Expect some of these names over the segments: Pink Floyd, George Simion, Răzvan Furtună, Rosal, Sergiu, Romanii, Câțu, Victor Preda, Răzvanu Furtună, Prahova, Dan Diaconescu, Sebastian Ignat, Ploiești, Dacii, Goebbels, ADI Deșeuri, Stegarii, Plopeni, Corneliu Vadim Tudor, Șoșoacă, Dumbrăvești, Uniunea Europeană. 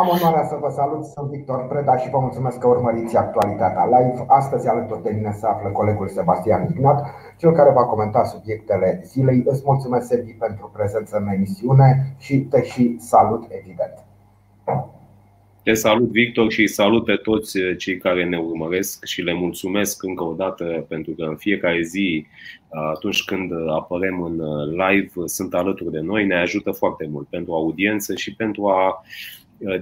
Am onoarea să vă salut, sunt Victor Preda și vă mulțumesc că urmăriți Actualitatea Live. Astăzi alături de mine se află colegul Sebastian Ignat, cel care va comenta subiectele zilei. Îți mulțumesc, Sergiu, pentru prezența în emisiune și te și salut, evident. Te salut, Victor, și salut pe toți cei care ne urmăresc și le mulțumesc încă o dată pentru că în fiecare zi, atunci când apărem în live, sunt alături de noi. Ne ajută foarte mult pentru audiență și pentru a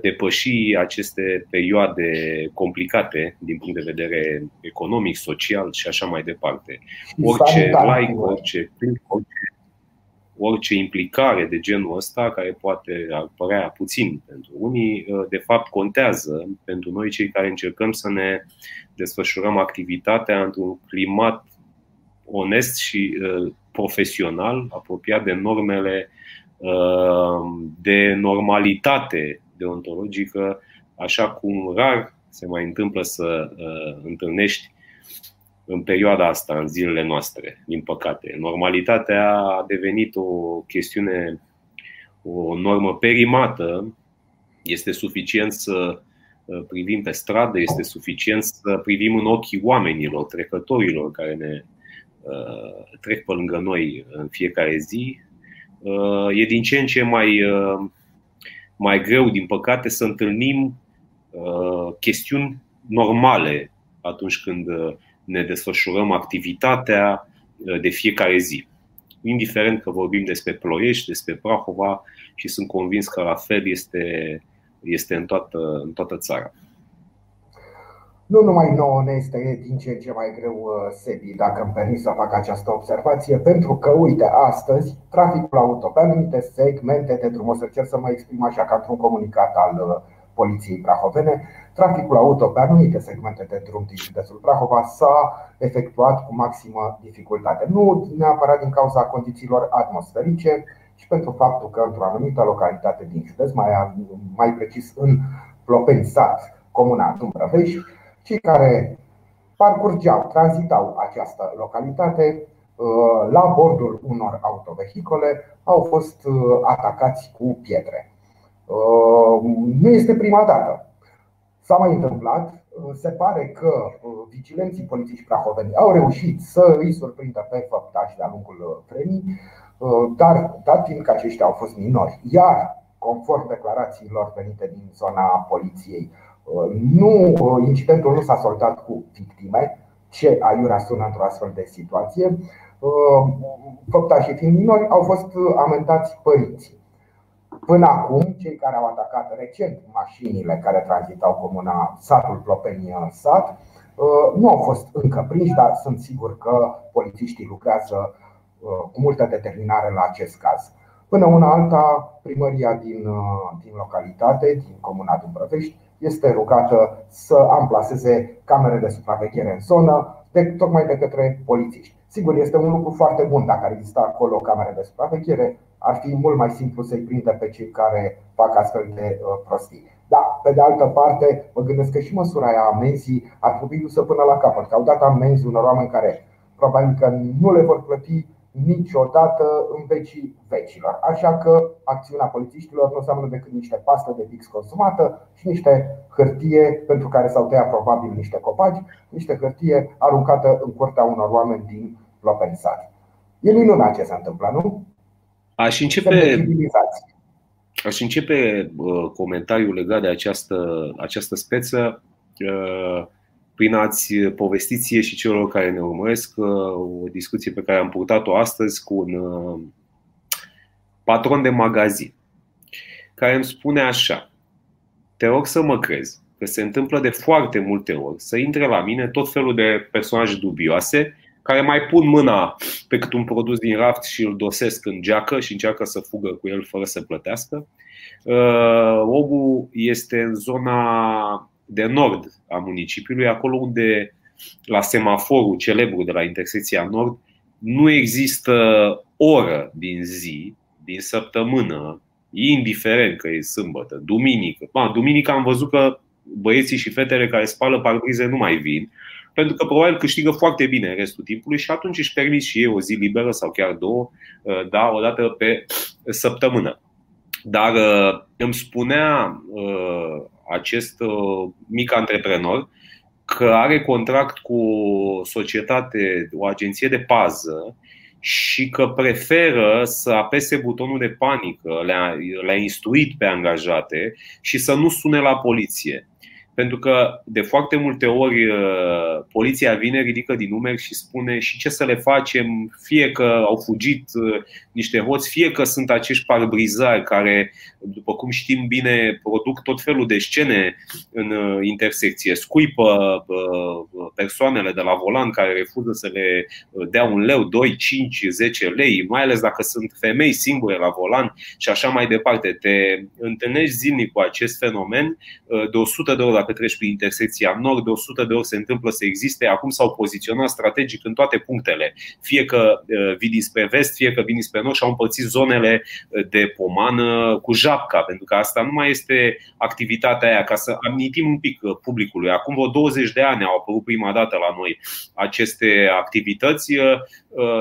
depăși aceste perioade complicate din punct de vedere economic, social și așa mai departe. Orice like, orice click, orice implicare de genul ăsta, care poate ar părea puțin pentru unii, de fapt contează pentru noi cei care încercăm să ne desfășurăm activitatea într-un climat onest și profesional, apropiat de normele de normalitate deontologică, așa cum rar se mai întâmplă să întâlnești în perioada asta, în zilele noastre, din păcate. Normalitatea a devenit o chestiune, o normă perimată. Este suficient să privim pe stradă, este suficient să privim în ochii oamenilor, trecătorilor care ne trec pe lângă noi în fiecare zi. E din ce în ce mai greu, din păcate, să întâlnim chestiuni normale atunci când ne desfășurăm activitatea de fiecare zi. Indiferent că vorbim despre Ploiești, despre Prahova, și sunt convins că la fel este în toată țara. Nu numai nouă ne este din ce în ce mai greu, Sebi, dacă îmi permis să fac această observație, pentru că, uite, astăzi traficul auto pe anumite segmente de drum, o să încerc să mă exprim așa ca într-un comunicat al Poliției prahovene, traficul auto pe anumite segmente de drum din județul Prahova s-a efectuat cu maximă dificultate. Nu neapărat din cauza condițiilor atmosferice, ci pentru faptul că într-o anumită localitate din județ, mai precis în Plopeni, sat, comuna Dumbrăvești, cei care parcurgeau, tranzitau această localitate la bordul unor autovehicole au fost atacați cu pietre. Nu este prima dată. S-a mai întâmplat. Se pare că vigilenții polițiști prahoveni au reușit să îi surprindă pe făptași de-a lungul vremii, dar dat fiind că aceștia au fost minori, iar conform declarațiilor venite din zona poliției, incidentul nu s-a soldat cu victime. Ce aiurea sună într-o astfel de situație? Făptașii fiind minori, au fost amendați părinții. Până acum, cei care au atacat recent mașinile care tranzitau comuna, satul Plopeni în sat, nu au fost încă prinși, dar sunt sigur că polițiștii lucrează cu multă determinare la acest caz. Până una alta, primăria din localitate, din comuna Dumbrăvești, este rugată să amplaseze camere de supraveghere în zonă, tocmai de către polițiști. Sigur, este un lucru foarte bun dacă ar exista acolo camere de supraveghere. Ar fi mult mai simplu să-i prindă pe cei care fac astfel de prostii. Da, pe de altă parte, mă gândesc că și măsura aia amenzii ar trebui dusă până la capăt, că au dat amenzi unor oameni care probabil că nu le vor plăti niciodată în vecii vecilor. Așa că acțiunea polițiștilor nu înseamnă decât niște pastă de pix consumată și niște hârtie pentru care s-au tăiat probabil niște copaci, niște hârtie aruncată în curtea unor oameni din Plopensat. E minunat ce s-a întâmplat, nu? Aș începe comentariul legat de această speță prin a-ți povesti ție și celor care ne urmăresc o discuție pe care am purtat-o astăzi cu un patron de magazin care îmi spune așa: te rog să mă crezi că se întâmplă de foarte multe ori să intre la mine tot felul de personaje dubioase care mai pun mâna pe cât un produs din raft și îl dosesc în geacă și încearcă să fugă cu el fără să plătească. Ogu este în zona de nord a municipiului, acolo unde la semaforul celebru de la intersecția nord nu există oră din zi, din săptămână, indiferent că e sâmbătă, duminică. Duminica am văzut că băieții și fetele care spală parbrize nu mai vin, pentru că probabil câștigă foarte bine restul timpului și atunci își permit și ei o zi liberă sau chiar două, odată pe săptămână. Dar îmi spunea acest mic antreprenor că are contract cu o societate, o agenție de pază și că preferă să apese butonul de panică, le-a instruit pe angajate și să nu sune la poliție. Pentru că de foarte multe ori poliția vine, ridică din numeri și spune și ce să le facem, fie că au fugit niște hoți, fie că sunt acești parbrizari care, după cum știm bine, produc tot felul de scene în intersecție. Scuipă persoanele de la volan care refuză să le dea un leu, 2, 5, 10 lei, mai ales dacă sunt femei singure la volan și așa mai departe. Te întâlnești zilnic cu acest fenomen de 100 de ori. Că treci prin intersecția nord, de 100 de ori se întâmplă să existe. Acum s-au poziționat strategic în toate punctele. Fie că vii spre vest, fie că vii spre nord și au împărțit zonele de pomană cu japca. Pentru că asta nu mai este activitatea aia. Ca să amintim un pic publicului, acum vreo 20 de ani au apărut prima dată la noi aceste activități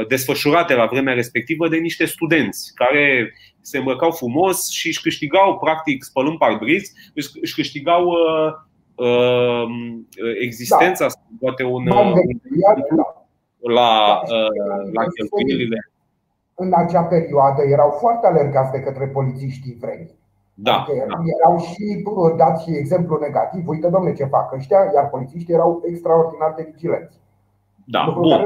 desfășurate la vremea respectivă de niște studenți care se îmbrăcau frumos și își câștigau, practic, spălând parbriz, își câștigau existența, da, sau poate la cheltuielile. În acea perioadă erau foarte alergați de către polițiștii vremii. Da, adică da. Erau și dați și exemplu negativ, uite domne ce fac ăștia, iar polițiștii erau extraordinar de vigilenți. Da, bun.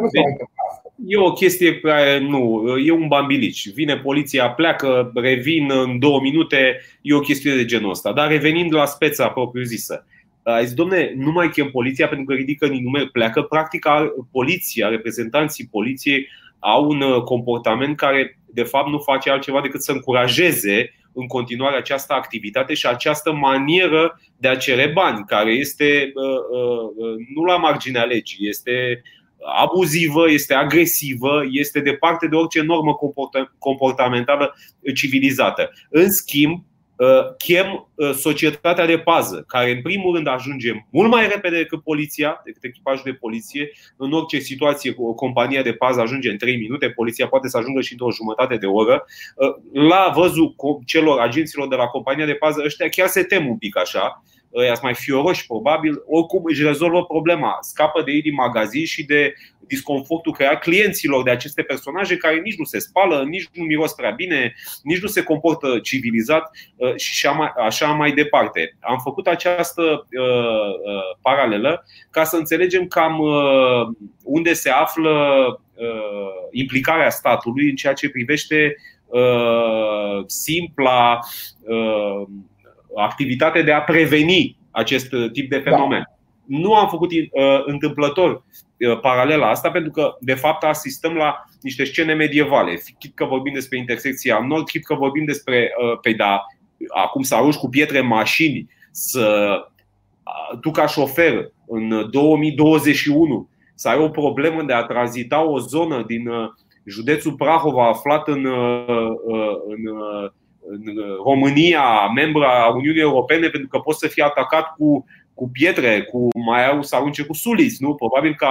E o chestie care nu, e un bambilici. Vine poliția, pleacă, revin în 2 minute, e o chestie de genul ăsta. Dar revenind la speța propriu-zisă, ai zis, domne, nu mai chem poliția pentru că ridică din numeri, pleacă. Practic, poliția, reprezentanții poliției au un comportament care de fapt nu face altceva decât să încurajeze în continuare această activitate și această manieră de a cere bani, care este nu la marginea legii, este abuzivă, este agresivă, este departe de orice normă comportamentală civilizată. În schimb, chem societatea de pază, care în primul rând ajunge mult mai repede decât poliția, decât echipajul de poliție. În orice situație, o companie de pază ajunge în 3 minute, poliția poate să ajungă și într-o jumătate de oră. La văzul celor agenților de la compania de pază, ăștia chiar se tem un pic așa. Ăia sunt mai fioroși probabil, oricum își rezolvă problema, scapă de ei din magazin și de disconfortul creat clienților de aceste personaje care nici nu se spală, nici nu miros prea bine, nici nu se comportă civilizat și așa mai departe. Am făcut această paralelă ca să înțelegem cam unde se află implicarea statului în ceea ce privește simpla activitate de a preveni acest tip de fenomen. Da. Nu am făcut întâmplător paralela asta, pentru că de fapt asistăm la niște scene medievale. Chit că vorbim despre intersecția nord, chit că vorbim despre acum să arunci cu pietre în mașini, tu ca șofer în 2021 să ai o problemă de a tranzita o zonă din județul Prahova aflat în România, membra a Uniunii Europene, pentru că poți să fii atacat cu pietre, să arunce cu suliți, nu? Probabil că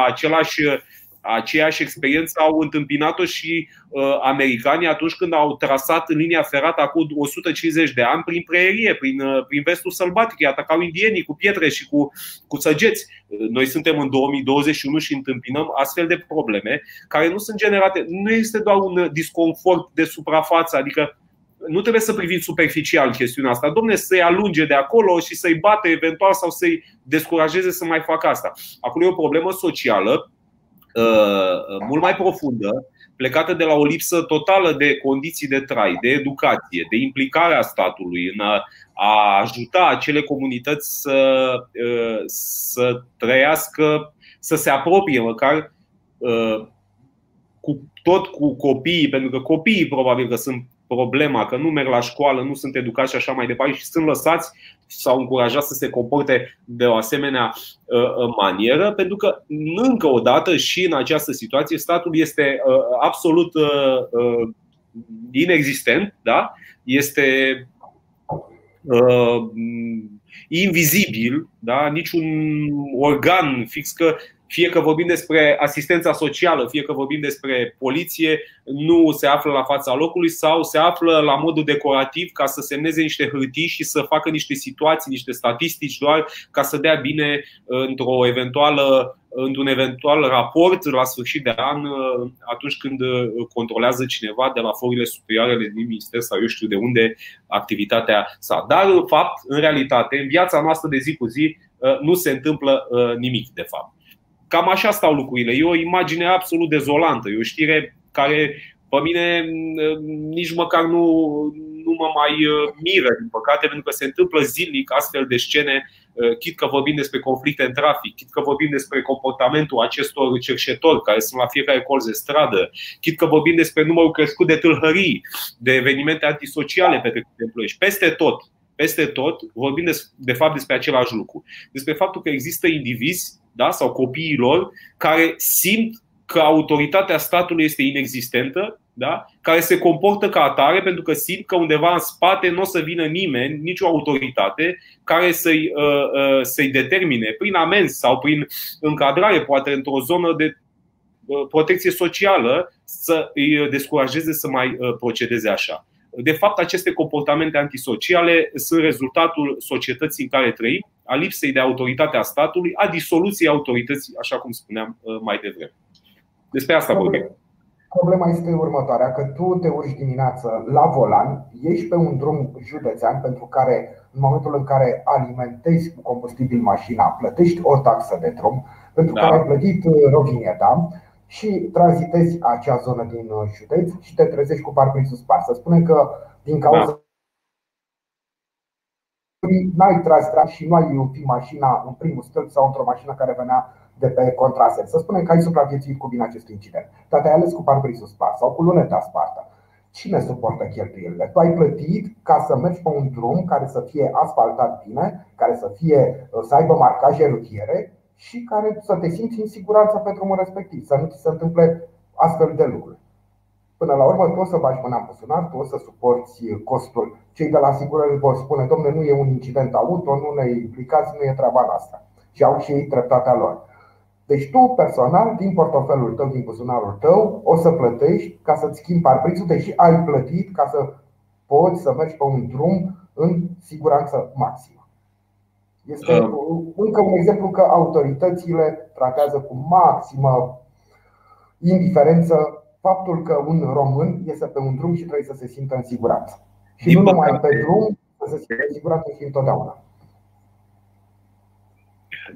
aceeași experiență au întâmpinat-o și americanii atunci când au trasat linia ferată acum 150 de ani prin prerie, prin vestul sălbatic. Atacau indienii cu pietre și cu săgeți. Noi suntem în 2021 și întâmpinăm astfel de probleme care nu sunt generate. Nu este doar un disconfort de suprafață, adică nu trebuie să privim superficial chestiunea asta. Dom'le, să-i alunge de acolo și să-i bate eventual sau să-i descurajeze să mai facă asta. Acolo e o problemă socială mult mai profundă, plecată de la o lipsă totală de condiții de trai, de educație, de implicarea statului în a ajuta acele comunități să trăiască, să se apropie măcar cu copiii, pentru că copiii probabil că sunt problema, că nu merg la școală, nu sunt educați și așa mai departe și sunt lăsați sau încurajați să se comporte de o asemenea manieră. Pentru că încă o dată și în această situație statul este absolut inexistent, da? Este invizibil, da? Niciun organ fix că fie că vorbim despre asistența socială, fie că vorbim despre poliție, nu se află la fața locului sau se află la modul decorativ ca să semneze niște hârtii și să facă niște situații, niște statistici doar ca să dea bine într-un eventual raport la sfârșit de an, atunci când controlează cineva de la forurile superioare din minister sau eu știu de unde activitatea sa. Dar în fapt, în realitate, în viața noastră de zi cu zi nu se întâmplă nimic de fapt. Cam așa stau lucrurile. E o imagine absolut dezolantă. E o știre care pe mine nici măcar nu mă mai miră, din păcate, pentru că se întâmplă zilnic astfel de scene, chit că vorbim despre conflicte în trafic, chit că vorbim despre comportamentul acestor cerșetori care sunt la fiecare colț de stradă, chit că vorbim despre numărul crescut de tâlhării, de evenimente antisociale petrecute în Ploiești. Peste tot vorbim de fapt despre același lucru. Despre faptul că există indivizi, da, sau copiii lor care simt că autoritatea statului este inexistentă, da? Care se comportă ca atare pentru că simt că undeva în spate nu o să vină nimeni, nicio autoritate care să-i determine prin amenzi sau prin încadrare, poate într-o zonă de protecție socială, să îi descurajeze să mai procedeze așa. De fapt, aceste comportamente antisociale sunt rezultatul societății în care trăim, a lipsei de autoritate a statului, a disoluției autorității, așa cum spuneam mai devreme. Despre asta vorbim. Problema este următoarea, că tu te urci dimineață la volan, ieși pe un drum județean pentru care în momentul în care alimentezi cu combustibil mașina, plătești o taxă de drum pentru care ai plătit rovineta și tranzitezi acea zonă din județ și te trezești cu parcursul spart. Să spune că din cauza n-ai tras și nu ai oprit mașina în primul stâlp sau într-o mașină care venea de pe contrasens. Să spunem că ai supraviețuit cu bine acest incident, dar te-ai ales cu parbrisul spart sau cu luneta spartă. Cine suportă cheltuielile? Tu ai plătit ca să mergi pe un drum care să fie asfaltat bine, care să aibă marcaje rutiere și care să te simți în siguranță pe drumul respectiv, să nu ți se întâmple astfel de lucruri. Până la urmă, tu o să bagi mâna în buzunar, tu o să suporți costul. Cei de la asigurări vor spune: dom'le, nu e un incident auto, nu ne implicați, nu e treaba noastră. Și au și ei dreptatea lor. Deci tu personal, din portofelul tău, din buzunarul tău, o să plătești ca să-ți schimbi parbrizul, deși ai plătit ca să poți să mergi pe un drum în siguranță maximă. Este încă un exemplu că autoritățile tratează cu maximă indiferență faptul că un român iese pe un drum și trebuie să se simtă în siguranță. Și din nu numai pe drum, să se simtă în siguranță și întotdeauna.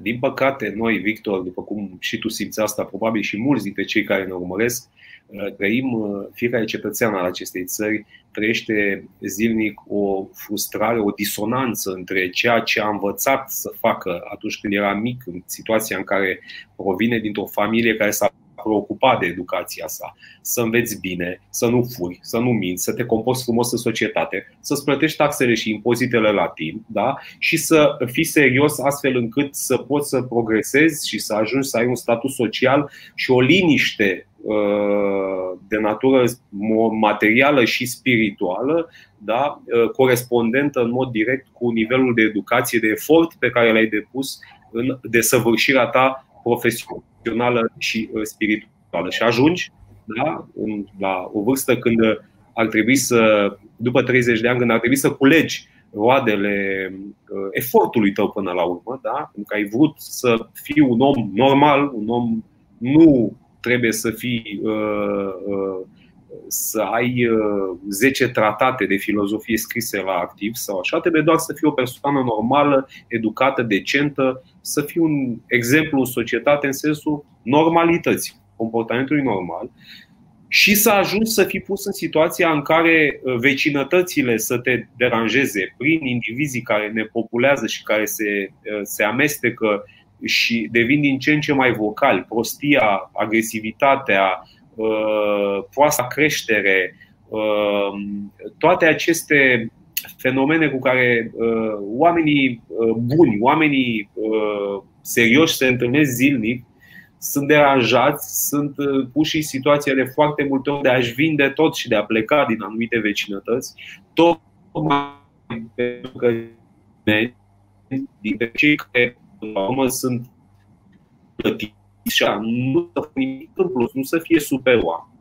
Din păcate, noi, Victor, după cum și tu simți asta, probabil și mulți dintre cei care ne urmăresc, trăim, fiecare cetățean al acestei țări trăiește zilnic o frustrare, o disonanță între ceea ce a învățat să facă atunci când era mic, în situația în care provine dintr-o familie care s-a preocupat de educația sa, să înveți bine, să nu furi, să nu minți, să te comporți frumos în societate, să-ți plătești taxele și impozitele la timp, da? Și să fii serios astfel încât să poți să progresezi și să ajungi să ai un status social și o liniște de natură materială și spirituală, da? Corespondentă în mod direct cu nivelul de educație, de efort pe care l-ai depus în desăvârșirea ta profesională și spirituală. Și ajungi, da, la o vârstă când ar trebui să, după 30 de ani, când ar trebui să culegi roadele efortului tău până la urmă, da? Pentru că ai vrut să fii un om normal, un om, nu trebuie să fii să ai 10 tratate de filozofie scrise la activ sau așa, trebuie doar să fii o persoană normală, educată, decentă, să fii un exemplu în societate în sensul normalității, comportamentului normal și să ajungi să fii pus în situația în care vecinătățile să te deranjeze prin indivizii care ne populează și care se amestecă și devin din ce în ce mai vocali, prostia, agresivitatea, proasta creștere, toate aceste fenomene cu care oamenii buni, oamenii serioși se întâlnesc zilnic, sunt deranjați, sunt puși în situația de foarte multe ori de a-și vinde tot și de a pleca din anumite vecinătăți, tocmai pentru că dintre cei care la urmă sunt plătiți fișa, nu să fie nimic în plus, nu să fie super oameni.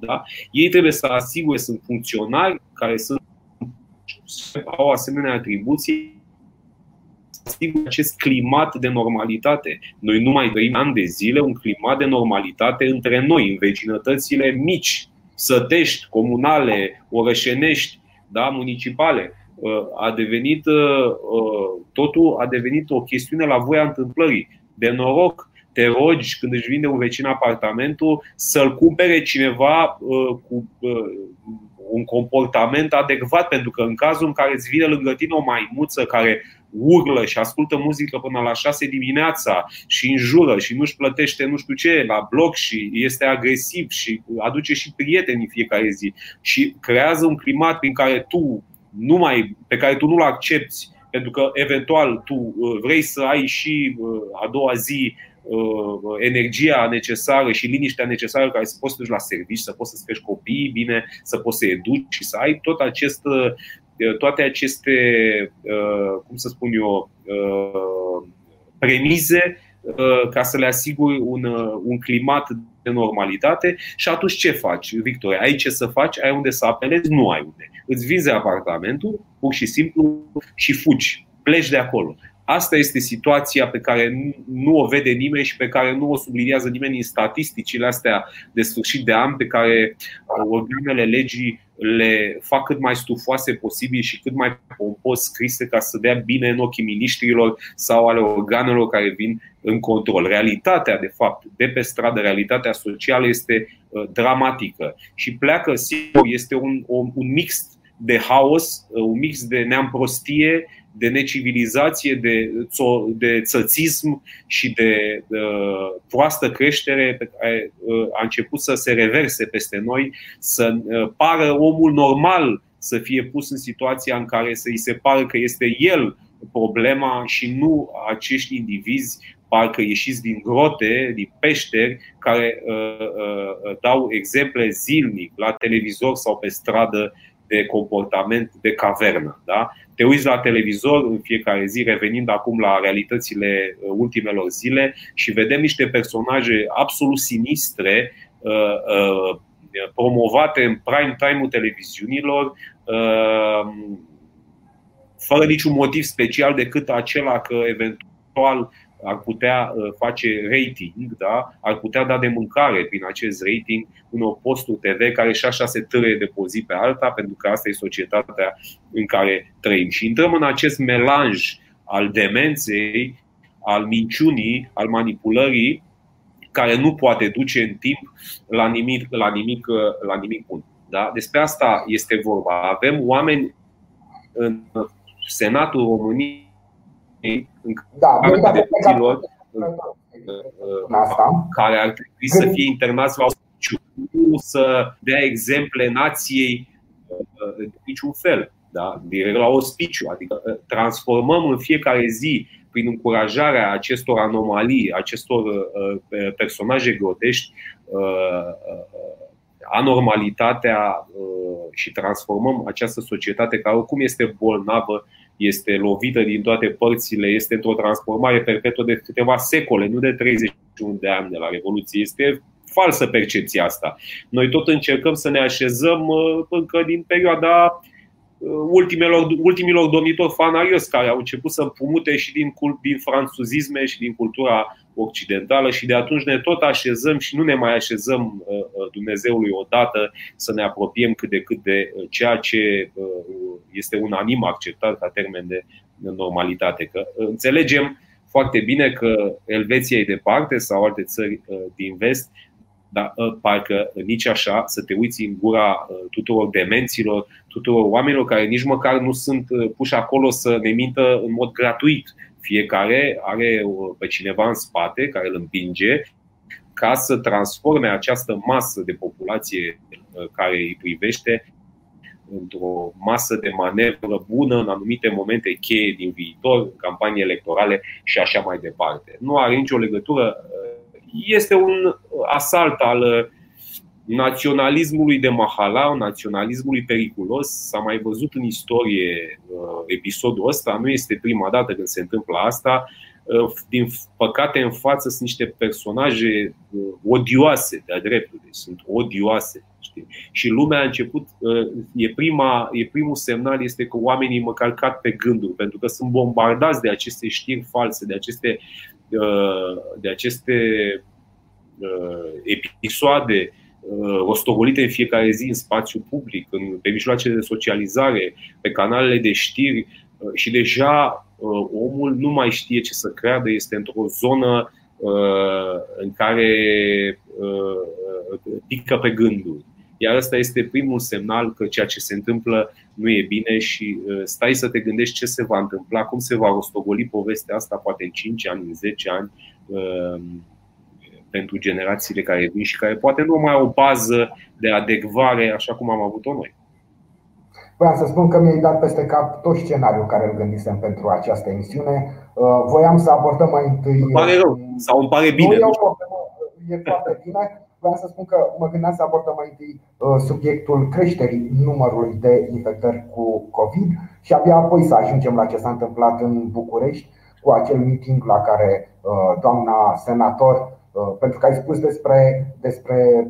Da? Ei trebuie să asigure, sunt funcționari care sunt, au asemenea atribuții, să asigure acest climat de normalitate. Noi nu mai trăim ani de zile un climat de normalitate între noi, în vecinătățile mici, sătești, comunale, orășenești, da, municipale. Totul a devenit o chestiune la voia întâmplării. De noroc te rogi când își vinde un vecin apartamentul să-l cumpere cineva cu un comportament adecvat, pentru că în cazul în care îți vine lângă tine o maimuță care urlă și ascultă muzică până la 6 dimineața și înjură și nu-și plătește nu știu ce la bloc și este agresiv și aduce și prieteni în fiecare zi și creează un climat prin care tu pe care tu nu-l accepti, pentru că eventual tu vrei să ai și a doua zi energia necesară și liniștea necesară care să poți să duci la servici, să poți să-ți crești copiii bine, să poți să educi și să ai toate aceste, cum să spun eu, premize ca să le asiguri un climat de normalitate. Și atunci ce faci, Victor? Ai ce să faci? Ai unde să apelezi? Nu ai unde. Îți vinzi apartamentul, pur și simplu, și fugi, pleci de acolo. Asta este situația pe care nu o vede nimeni și pe care nu o subliniază nimeni în statisticile astea de sfârșit de an, pe care organele legii le fac cât mai stufoase posibil și cât mai pompos scrise ca să dea bine în ochii miniștrilor sau ale organelor care vin în control. Realitatea, de fapt, de pe stradă, realitatea socială este dramatică și pleacă, sigur, este un mix de haos, un mix de neamprostie, de necivilizație, de țățism și de proastă creștere pe care a început să se reverse peste noi, să pară omul normal să fie pus în situația în care să-i se pară că este el problema și nu acești indivizi parcă ieșiți din grote, din peșteri, care dau exemple zilnic la televizor sau pe stradă de comportament de cavernă, da? Te uiți la televizor în fiecare zi, revenind acum la realitățile ultimelor zile, și vedem niște personaje absolut sinistre promovate în prime time-ul televiziunilor, fără niciun motiv special decât acela că eventual ar putea face rating, da? Ar putea da de mâncare prin acest rating unor posturi TV care și așa se târâie de pe o zi pe alta, pentru că asta e societatea în care trăim. Și intrăm în acest melanj al demenței, al minciunii, al manipulării, care nu poate duce în timp la nimic bun, da? Despre asta este vorba. Avem oameni în Senatul României, care ar trebui să fie internați la nu să dea exemple nației de niciun fel, da? Direct la ospiciu. Adică transformăm în fiecare zi, prin încurajarea acestor anomalii, acestor personaje grotești, anormalitatea și transformăm această societate care oricum este bolnavă, este lovită din toate părțile, este într-o transformare perpetuă de câteva secole, nu de 31 de ani de la Revoluție. Este falsă percepția asta. Noi tot încercăm să ne așezăm încă din perioada ultimilor domnitori fanarios, care au început să împumute și din franțuzisme și din cultura occidentală, și de atunci ne tot așezăm și nu ne mai așezăm Dumnezeului odată să ne apropiem cât de cât de ceea ce este unanim acceptat ca termen de normalitate. Că înțelegem foarte bine că Elveția e departe sau alte țări din vest, dar parcă nici așa să te uiți în gura tuturor demenților, tuturor oamenilor care nici măcar nu sunt puși acolo să ne mintă în mod gratuit. Fiecare are pe cineva în spate care îl împinge ca să transforme această masă de populație care îi privește într-o masă de manevră bună în anumite momente cheie din viitor, campanii electorale și așa mai departe. Nu are nicio legătură. Este un asalt al naționalismului de mahala, naționalismului periculos. S-a mai văzut în istorie episodul ăsta, nu este prima dată când se întâmplă asta. Din păcate, în față sunt niște personaje odioase de-a dreptul, deci sunt odioase, știi? Și lumea a început, primul semnal este că oamenii măcar cad pe gânduri, pentru că sunt bombardați de aceste știri false, de aceste episoade rostogolite în fiecare zi în spațiu public, pe mijloacele de socializare, pe canalele de știri. Și deja omul nu mai știe ce să creadă, este într-o zonă în care pică pe gânduri. Iar ăsta este primul semnal că ceea ce se întâmplă nu e bine și stai să te gândești ce se va întâmpla, cum se va rostogoli povestea asta, poate în 5 ani, în 10 ani, pentru generațiile care vin și care poate nu mai au o bază de adecvare așa cum am avut-o noi. Vreau să spun că mi-ai dat peste cap tot scenariul care îl gândisem pentru această emisiune. Voiam să abordăm mai întâi... Îmi pare rău sau îmi pare bine? Nu, e foarte bine. Vreau să spun că mă gândeam să abordăm mai întâi subiectul creșterii numărului de infectări cu COVID și abia apoi să ajungem la ce s-a întâmplat în București cu acel meeting la care doamna senator, pentru că ai spus despre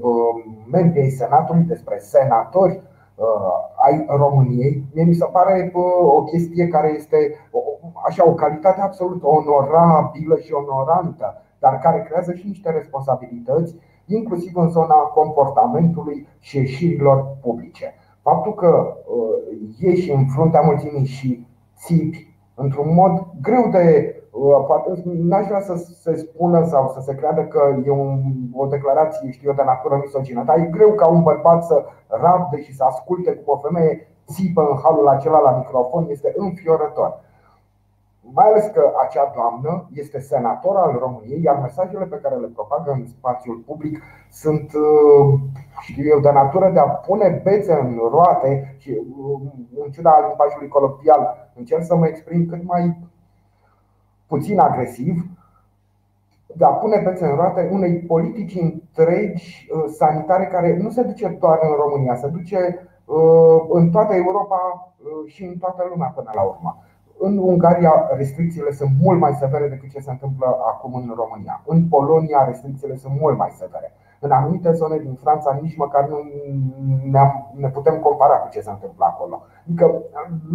membrii senatului, despre senatori ai României, mie mi se pare o chestie care este așa, o calitate absolut onorabilă și onorantă, dar care creează și niște responsabilități, inclusiv în zona comportamentului și ieșirilor publice. Faptul că ieși în fruntea mulțimii și țipi într-un mod greu de... N-aș vrea să se spună sau să se creadă că e o declarație, știu eu, de natură misogină, dar e greu ca un bărbat să rabde și să asculte cum o femeie țipă în halul acela la microfon, este înfiorător. Mai ales că acea doamnă este senator al României, iar mesajele pe care le propagă în spațiul public sunt, știu eu, de natură de a pune bețe în roate și, în ciuda limbajului colopial, încerc să mă exprim cât mai puțin agresiv, dar pune bețe în roate unei politici întregi sanitare care nu se duce doar în România, se duce în toată Europa și în toată lumea până la urmă. În Ungaria restricțiile sunt mult mai severe decât ce se întâmplă acum în România. În Polonia restricțiile sunt mult mai severe. În anumite zone din Franța nici măcar nu ne putem compara cu ce se întâmplă acolo. Adică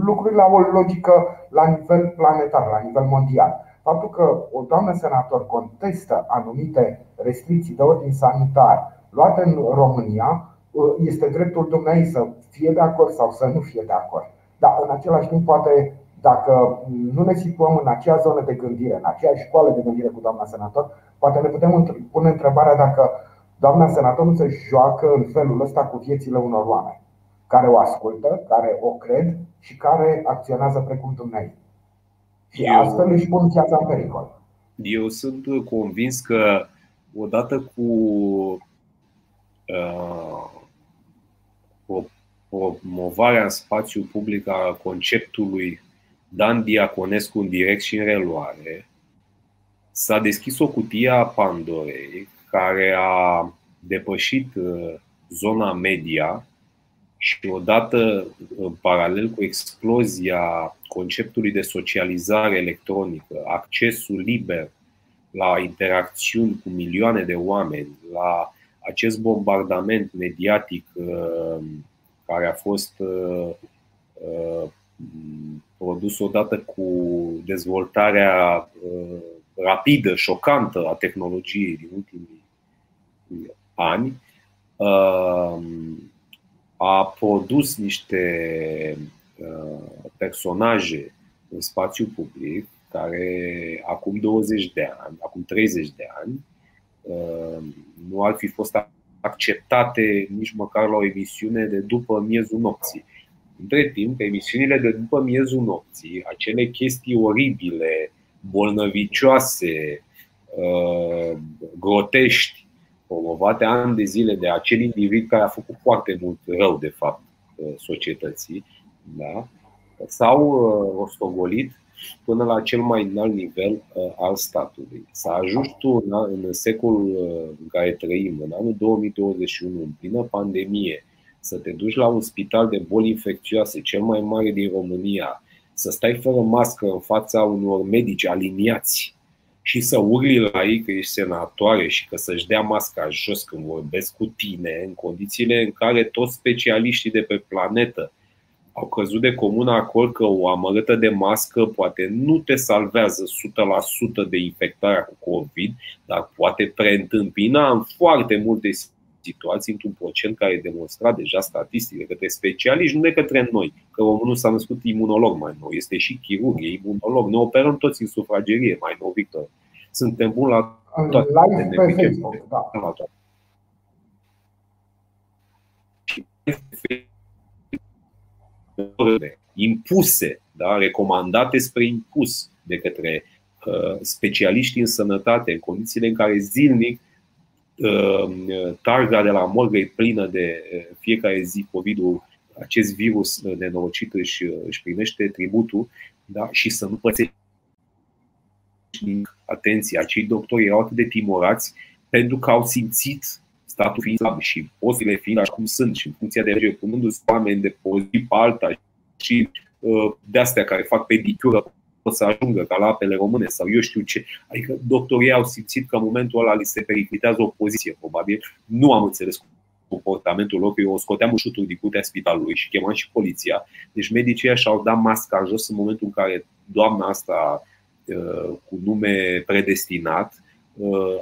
lucrurile au o logică la nivel planetar, la nivel mondial. Faptul că o doamnă senator contestă anumite restricții de ordin sanitar luate în România, este dreptul dumneavoastră să fie de acord sau să nu fie de acord. Dar în același timp, poate, dacă nu ne situăm în acea zonă de gândire, în aceeași școală de gândire cu doamna senator, poate ne putem pune întrebarea dacă doamna senator nu se joacă în felul ăsta cu viețile unor oameni care o ascultă, care o cred și care acționează precum dumneavoastră. Și astfel își pun viața în pericol. Eu sunt convins că odată cu promovarea în spațiu public a conceptului Dan Diaconescu în direct și în reluare, s-a deschis o cutie a Pandorei care a depășit zona media și odată, în paralel cu explozia conceptului de socializare electronică, accesul liber la interacțiuni cu milioane de oameni, la acest bombardament mediatic care a fost produs odată cu dezvoltarea rapidă, șocantă a tehnologiei din ultimii ani, a produs niște personaje în spațiu public care acum 20 de ani, acum 30 de ani nu ar fi fost acceptate nici măcar la o emisiune de după miezul nopții. Între timp, emisiunile de după miezul nopții, acele chestii oribile, bolnăvicioase, grotești, promovate ani de zile de acel individ care a făcut foarte mult rău, de fapt, societății, da? S-au rostogolit până la cel mai înalt nivel al statului. Să ajungi tu în secolul în care trăim, în anul 2021, în plină pandemie, să te duci la un spital de boli infecțioase, cel mai mare din România, să stai fără mască în fața unor medici aliniați și să urli la ei că ești senatoare și că să-și dea masca jos când vorbesc cu tine, în condițiile în care toți specialiștii de pe planetă au căzut de comun acord că o amărâtă de mască poate nu te salvează 100% de infectarea cu COVID, dar poate preîntâmpina în foarte multe situații, într-un procent care demonstra deja statistic către specialiști, nu de către noi, că românul s-a născut imunolog mai nou, este și chirurg, e imunolog, ne operăm toți în sufragerie mai nou, Victor. Suntem buni la toate, ne pricem la toate. Impuse, da, recomandate spre impus de către specialiști în sănătate, în condițiile în care zilnic targa de la morgă e plină de fiecare zi COVID-ul, acest virus nenorocit își primește tributul, da? Și să nu pățești. Atenție, acei doctori erau atât de timorați pentru că au simțit statul fiind slab și posturile fiind așa cum sunt și în funcție de lege, punându-se oameni de pe o zi pe alta și de-astea care fac pedicură pot să ajungă ca la apele române sau eu știu ce. Adică doctorii au simțit că în momentul ăla li se periclitează o poziție, probabil. Nu am înțeles comportamentul lor, eu o scoteam în șuturi din curtea spitalului și chemam și poliția. Deci medicii și-au dat masca jos în momentul în care doamna asta cu nume predestinat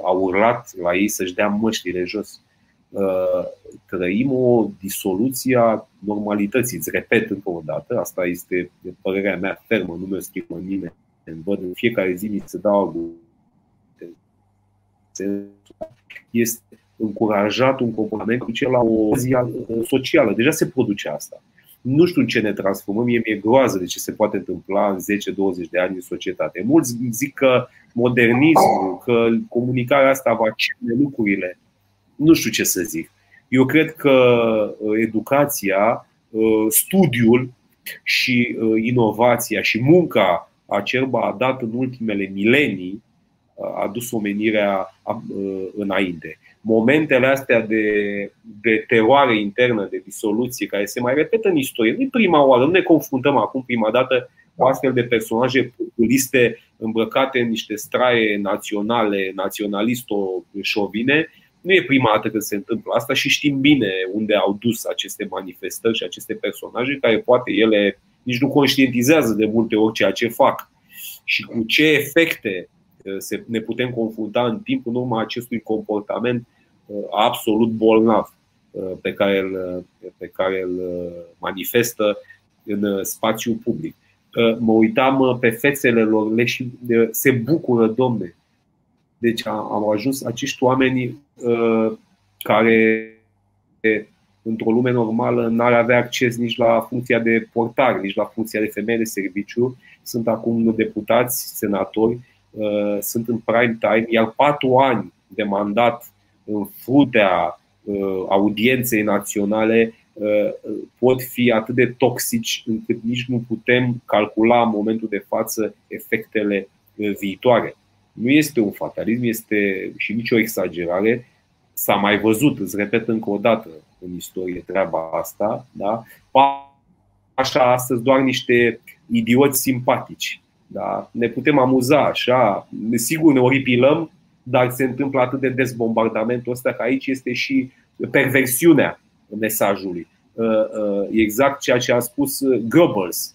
a urlat la ei să-și dea măștile jos. Trăim o disoluție a normalității. Îți repet încă o dată, asta este părerea mea fermă, nu mi-o schimbă nimeni. Văd în fiecare zi mi se dau argumente. Este încurajat un comportament cu cel la o zi socială. Deja se produce asta. Nu știu ce ne transformăm, mi-e groază de ce se poate întâmpla în 10-20 de ani în societate. Mulți zic că modernismul, că comunicarea asta va schimba lucrurile. Nu știu ce să zic. Eu cred că educația, studiul și inovația și munca acerbă a dat în ultimele milenii, a dus omenirea înainte. Momentele astea de teroare internă, de disoluție, care se mai repetă în istorie, nu-i prima oară, nu ne confruntăm acum prima dată cu astfel de personaje populiste îmbrăcate în niște straie naționale, naționalisto-șovine. Nu e prima dată când se întâmplă asta și știm bine unde au dus aceste manifestări și aceste personaje, care poate ele nici nu conștientizează de multe ori ceea ce fac și cu ce efecte ne putem confrunta în timp în urma acestui comportament absolut bolnav pe care îl manifestă în spațiul public. Mă uitam pe fețele lor și se bucură, domne. Deci au ajuns acești oameni care într-o lume normală n-ar avea acces nici la funcția de portar, nici la funcția de femeie de serviciu. Sunt acum deputați, senatori, sunt în prime time, iar 4 ani de mandat în fruntea audienței naționale pot fi atât de toxici încât nici nu putem calcula în momentul de față efectele viitoare. Nu este un fatalism, este și nici o exagerare. S-a mai văzut, îți repet încă o dată în istorie treaba asta, da? Așa astăzi doar niște idioți simpatici, da? Ne putem amuza așa, sigur ne oripilăm, dar se întâmplă atât de des bombardamentul ăsta că aici este și perversiunea mesajului. Exact ceea ce a spus Goebbels,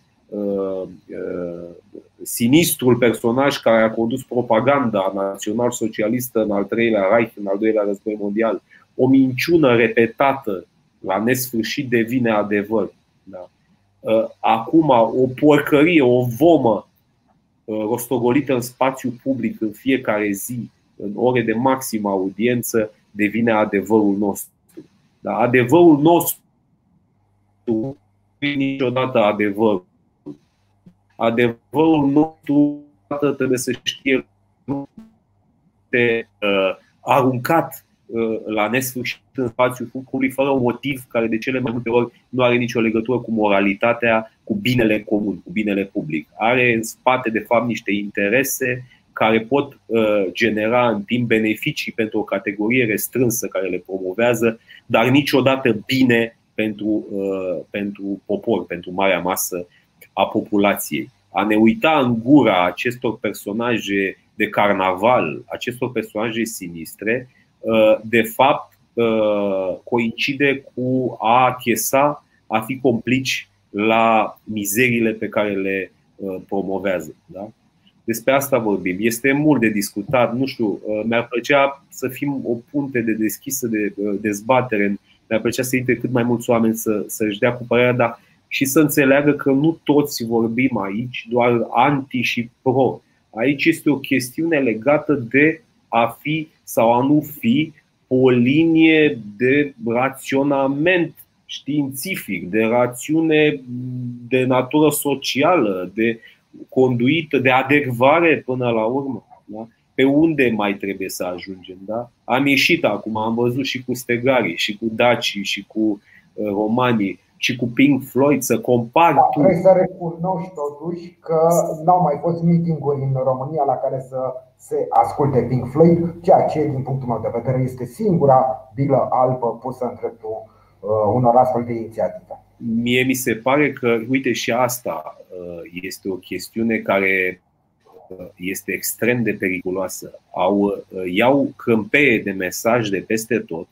sinistrul personaj care a condus propaganda național-socialistă în al treilea Reich, în al doilea război mondial. O minciună repetată la nesfârșit devine adevăr. Da. Acum o porcărie, o vomă rostogolită în spațiu public în fiecare zi, în ore de maximă audiență, devine adevărul nostru. Da. Adevărul nostru nu e niciodată adevărul. Adevărul nostru trebuie să știe nu este aruncat la nesfârșit în spațiul public fără un motiv care de cele mai multe ori nu are nicio legătură cu moralitatea, cu binele comun, cu binele public. Are în spate de fapt niște interese care pot genera în timp beneficii pentru o categorie restrânsă care le promovează, dar niciodată bine pentru popor, pentru marea masă a populației. A ne uita în gura acestor personaje de carnaval acestor personaje sinistre, de fapt coincide cu a chiesa, a fi complici la mizeriile pe care le promovează, da? Despre asta vorbim. Este mult de discutat, nu știu, mi-ar plăcea să fim o punte de deschisă de dezbatere. Mi-ar plăcea să intre cât mai mulți oameni să-și dea cu părerea, dar și să înțeleagă că nu toți vorbim aici doar anti și pro. Aici este o chestiune legată de a fi sau a nu fi o linie de raționament științific, de rațiune de natură socială, de conduită, de adecvare până la urmă, da? Pe unde mai trebuie să ajungem, da? Am ieșit acum, am văzut și cu Stegarii, și cu Dacii, și cu Romanii, și cu Pink Floyd, să compari. Da, trebuie să recunoști totuși că n-au mai fost meeting-uri în România la care să se asculte Pink Floyd, ceea ce din punctul meu de vedere este singura bilă albă pusă în dreptul unor astfel de inițiative. Mie mi se pare că, uite, și asta este o chestiune care este extrem de periculoasă. Iau câmpeie de mesaj de peste tot,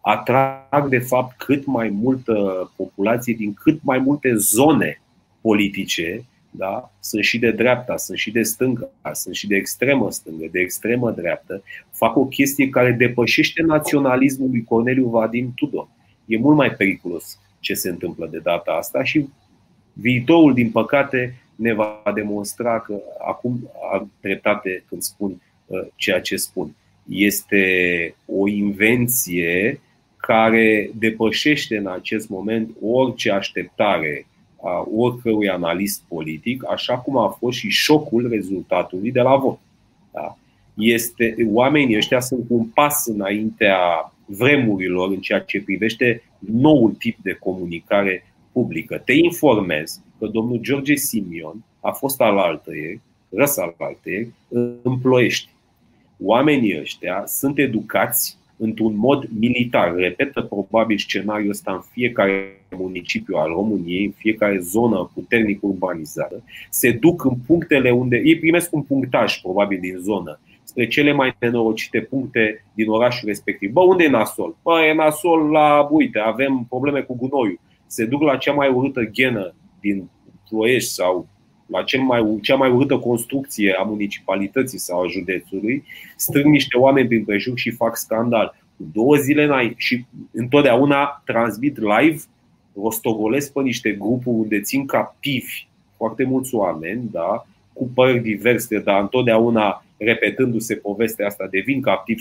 atrag de fapt cât mai multă populație din cât mai multe zone politice, da? Sunt și de dreapta, sunt și de stânga, sunt și de extremă stângă, de extremă dreaptă. Fac o chestie care depășește naționalismul lui Corneliu Vadim Tudor. E mult mai periculos ce se întâmplă de data asta și viitorul, din păcate, ne va demonstra că acum am dreptate când spun ceea ce spun. Este o invenție care depășește în acest moment orice așteptare a oricărui analist politic, așa cum a fost și șocul rezultatului de la vot. Da? Oamenii ăștia sunt cu un pas înaintea vremurilor în ceea ce privește noul tip de comunicare publică. Te informez că domnul George Simion a fost alaltăieri, răsaltăieri, în Ploiești. Oamenii ăștia sunt educați într-un mod militar. Repetă probabil scenariul ăsta în fiecare municipiu al României, în fiecare zonă puternic urbanizată. Se duc în punctele unde ei primesc un punctaj, probabil din zonă, spre cele mai nenorocite puncte din orașul respectiv. Bă, unde e nasol? Bă, e nasol la, uite, avem probleme cu gunoiul. Se duc la cea mai urâtă ghenă din Ploiești sau la cea mai urâtă construcție a municipalității sau a județului, strâng niște oameni prin prejur și fac scandal. Cu 2 zile înainte și întotdeauna transmit live, rostogolesc pe niște grupuri unde țin captivi foarte mulți oameni, da, cu păreri diverse, dar întotdeauna repetându-se povestea asta, devin captiv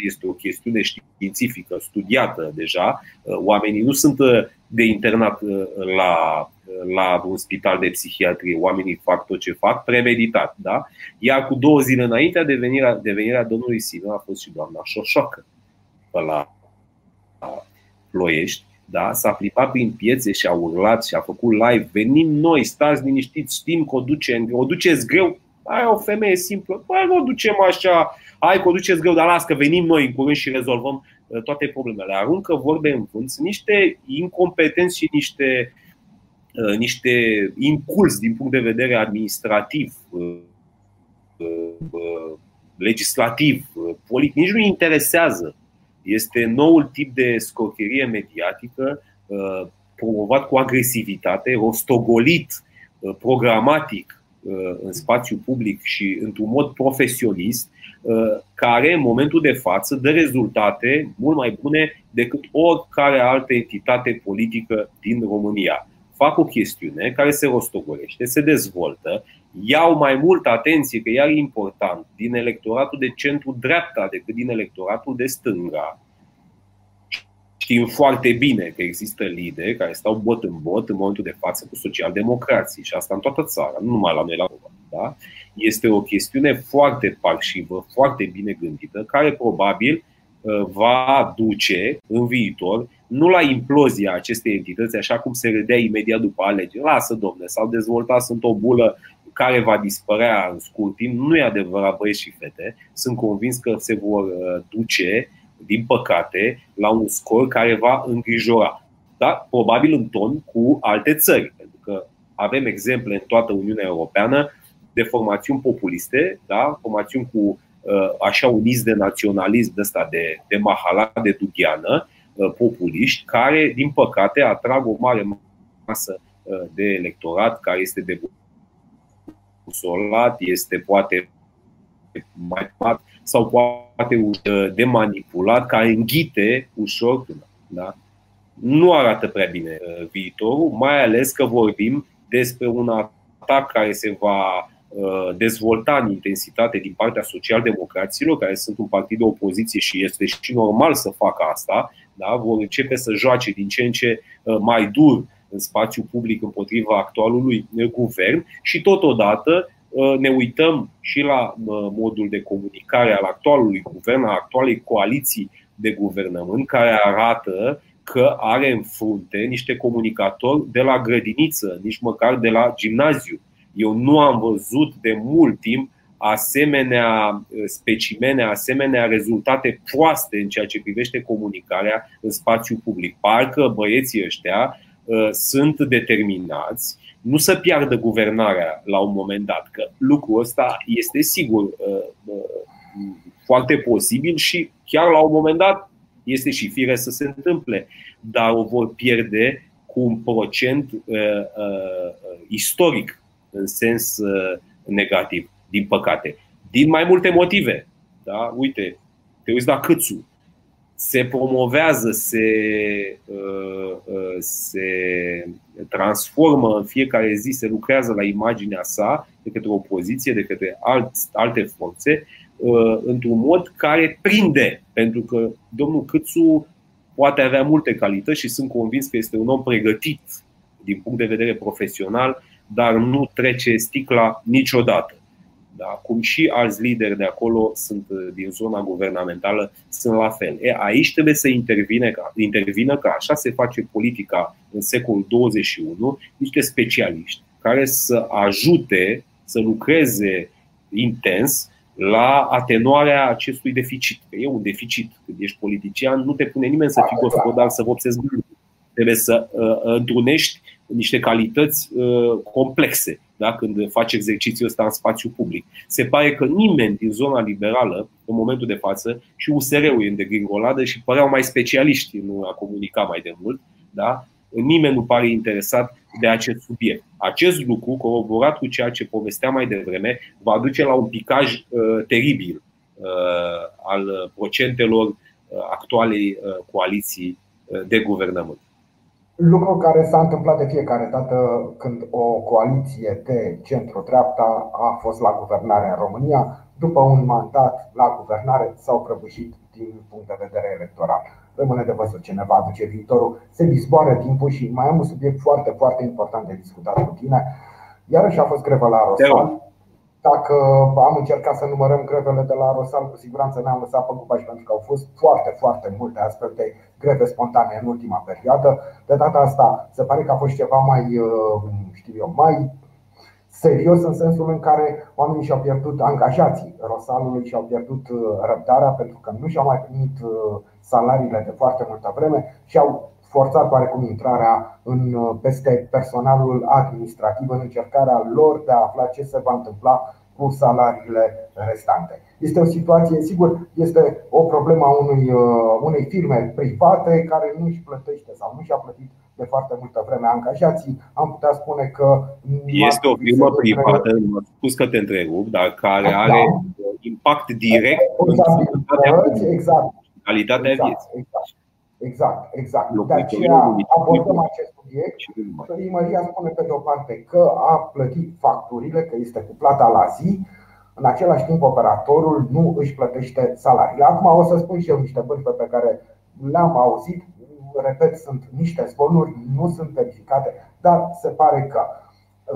100%, este o chestiune științifică, studiată deja. Oamenii nu sunt de internat la un spital de psihiatrie, oamenii fac tot ce fac, premeditat, da? Iar cu 2 zile înainte devenirea domnului Simion a fost și doamna Șoșoacă la Ploiești, da? S-a plimbat prin piețe și a urlat și a făcut live: venim noi, stați liniștiți, știm că o duceți greu. Aia o femeie simplă, băi, nu o ducem așa, hai că o duceți greu, dar las că venim noi în curând și rezolvăm toate problemele. Aruncă vorbe în vânt, niște incompetenți și niște inculți din punct de vedere administrativ, legislativ, politic, nici nu interesează. Este noul tip de scrocherie mediatică promovat cu agresivitate, rostogolit, programatic în spațiu public și într-un mod profesionist, care în momentul de față dă rezultate mult mai bune decât oricare altă entitate politică din România. Fac o chestiune care se rostogolește, se dezvoltă, iau mai mult atenție, că iar e important, din electoratul de centru-dreapta decât din electoratul de stânga. Știm foarte bine că există lideri care stau bot în bot în momentul de față cu socialdemocrații și asta în toată țara, nu numai la noi la Prahova, da? Este o chestiune foarte parșivă, foarte bine gândită, care probabil va duce în viitor nu la implozia acestei entități, așa cum se râdea imediat după alegeri. Lasă, domne, s-au dezvoltat, sunt o bulă care va dispărea în scurt timp. Nu e adevărat, băieți și fete, sunt convins că se vor duce, din păcate, la un scor care va îngrijora, dar probabil în ton cu alte țări, pentru că avem exemple în toată Uniunea Europeană de formațiuni populiste, da? Formațiuni cu așa un iz de naționalism ăsta de mahala, de dugheană, populiști, care din păcate atrag o mare masă de electorat care este debusolat, este poate mai pat sau poate de manipulat, care înghite ușor, da? Nu arată prea bine viitorul, mai ales că vorbim despre un atac care se va dezvolta în intensitate din partea social-democraților, care sunt un partid de opoziție și este și normal să facă asta, da? Vor începe să joace din ce în ce mai dur în spațiu public împotriva actualului guvern și totodată ne uităm și la modul de comunicare al actualului guvern, al actualei coaliții de guvernământ, care arată că are în frunte niște comunicatori de la grădiniță, nici măcar de la gimnaziu. Eu nu am văzut de mult timp asemenea specimene, asemenea rezultate proaste în ceea ce privește comunicarea în spațiu public. Parcă băieții ăștia sunt determinați nu să piardă guvernarea la un moment dat, că lucrul ăsta este sigur foarte posibil și chiar la un moment dat este și fire să se întâmple, dar o vor pierde cu un procent istoric în sens negativ, din păcate. Din mai multe motive, da? Uite, te uiți la Câțu. Se promovează, se transformă în fiecare zi, se lucrează la imaginea sa de către opoziție, de către alte forțe, într-un mod care prinde. Pentru că domnul Câțu poate avea multe calități și sunt convins că este un om pregătit din punct de vedere profesional, dar nu trece sticla niciodată. Da, cum și alți lideri de acolo sunt din zona guvernamentală, sunt la fel. Aici trebuie să intervină, că așa se face politica în secolul 21, niște specialiști care să ajute să lucreze intens la atenuarea acestui deficit. E un deficit. Când ești politician, nu te pune nimeni să fii gospodar, să vopsezi bani. Trebuie să întrunești niște calități complexe, da? Când faci exercițiul ăsta în spațiu public. Se pare că nimeni din zona liberală, în momentul de față, și USR-ul e în degringoladă și păreau mai specialiști în a comunica mai de mult, da? Nimeni nu pare interesat de acest subiect. Acest lucru, coroborat cu ceea ce povesteam mai devreme, va duce la un picaj teribil al procentelor actualei coaliții de guvernământ. Lucru care s-a întâmplat de fiecare dată când o coaliție de centru-dreapta a fost la guvernare în România. După un mandat la guvernare s-au prăbușit din punct de vedere electoral. Rămâne de văzut ce ne va aduce viitorul. Se disboară timpul și mai am un subiect foarte, foarte important de discutat cu tine. Iarăși a fost grevă la Rosal. Dacă am încercat să numărăm grevele de la Rosal, cu siguranță ne-am lăsat pe gubași, pentru că au fost foarte, foarte multe astfel de greve spontane în ultima perioadă. De data asta se pare că a fost ceva mai, mai serios, în sensul în care oamenii și-au pierdut, angajații Rosalului și-au pierdut răbdarea, pentru că nu și-au mai primit salariile de foarte multă vreme și au forțat oarecum intrarea peste personalul administrativ în încercarea lor de a afla ce se va întâmpla cu salariile restante. Este o situație, sigur, este o problemă a unei firme private care nu își plătește sau nu și-a plătit de foarte multă vreme angajații. Am putea spune că este o firmă privată, m-a spus că te întrerup, dar care are impact direct în calitatea vieții. Exact. De aceea abordăm acest subiect. Primăria spune pe de o parte că a plătit facturile, că este cu plata la zi. În același timp, operatorul nu își plătește salariile. Acum o să spun și eu niște bârfe pe care le-am auzit. Repet, sunt niște zvonuri, nu sunt verificate, dar se pare că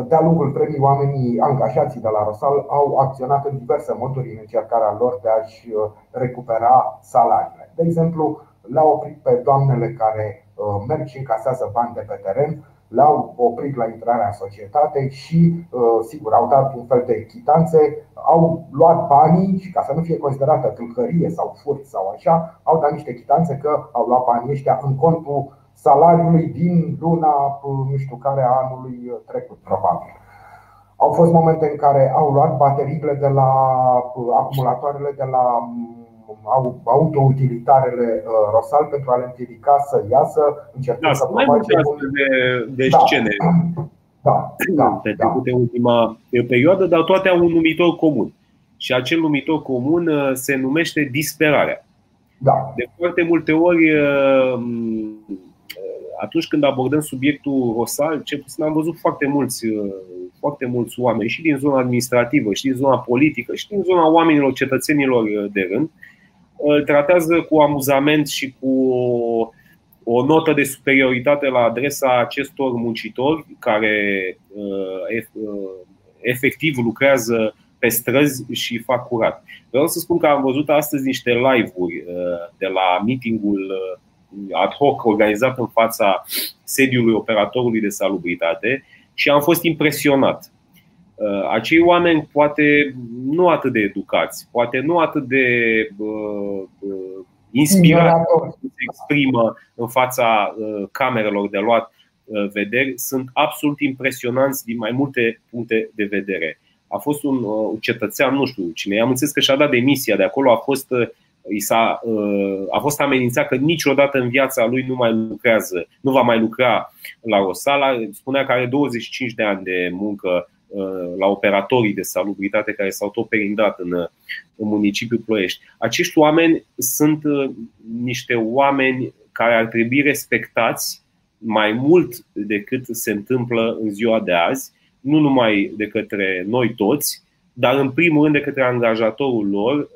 de-a lungul vremii oamenii, angajații de la Rosal, au acționat în diverse moduri în încercarea lor de a-și recupera salariile. De exemplu, l-au oprit pe doamnele care merg și încasează bani de pe teren, l-au oprit la intrarea în societate și, sigur, au dat un fel de chitanțe, au luat banii și, ca să nu fie considerată tâlhărie sau furt sau așa, au dat niște chitanțe că au luat banii ăștia în contul salariului din luna, nu știu care, a anului trecut, probabil. Au fost momente în care au luat bateriile de la acumulatoarele de la autoutilitarele Rosal pentru a le împiedica să iasă, încercând să provoace de scene. În ultima perioadă, dar toate au un numitor comun. Și acel numitor comun se numește disperarea. Da. De foarte multe ori, atunci când abordăm subiectul Rosal, cel puțin am văzut foarte mulți oameni și din zona administrativă, și din zona politică, și din zona oamenilor, cetățenilor de rând, îl tratează cu amuzament și cu o notă de superioritate la adresa acestor muncitori care efectiv lucrează pe străzi și fac curat. Vreau să spun că am văzut astăzi niște live-uri de la meeting-ul ad hoc organizat în fața sediului operatorului de salubritate și am fost impresionat. Acei oameni poate nu atât de educați, poate nu atât de inspirați cum se exprimă în fața camerelor de luat vederi, sunt absolut impresionanți din mai multe puncte de vedere. A fost un cetățean, nu știu cine, am înțeles că și-a dat demisia de acolo, a fost amenințat că niciodată în viața lui nu va mai lucra la Rosal. Spunea că are 25 de ani de muncă la operatorii de salubritate care s-au tot perindat în municipiul Ploiești. Acești oameni sunt niște oameni care ar trebui respectați mai mult decât se întâmplă în ziua de azi, nu numai de către noi toți, dar în primul rând de către angajatorul lor,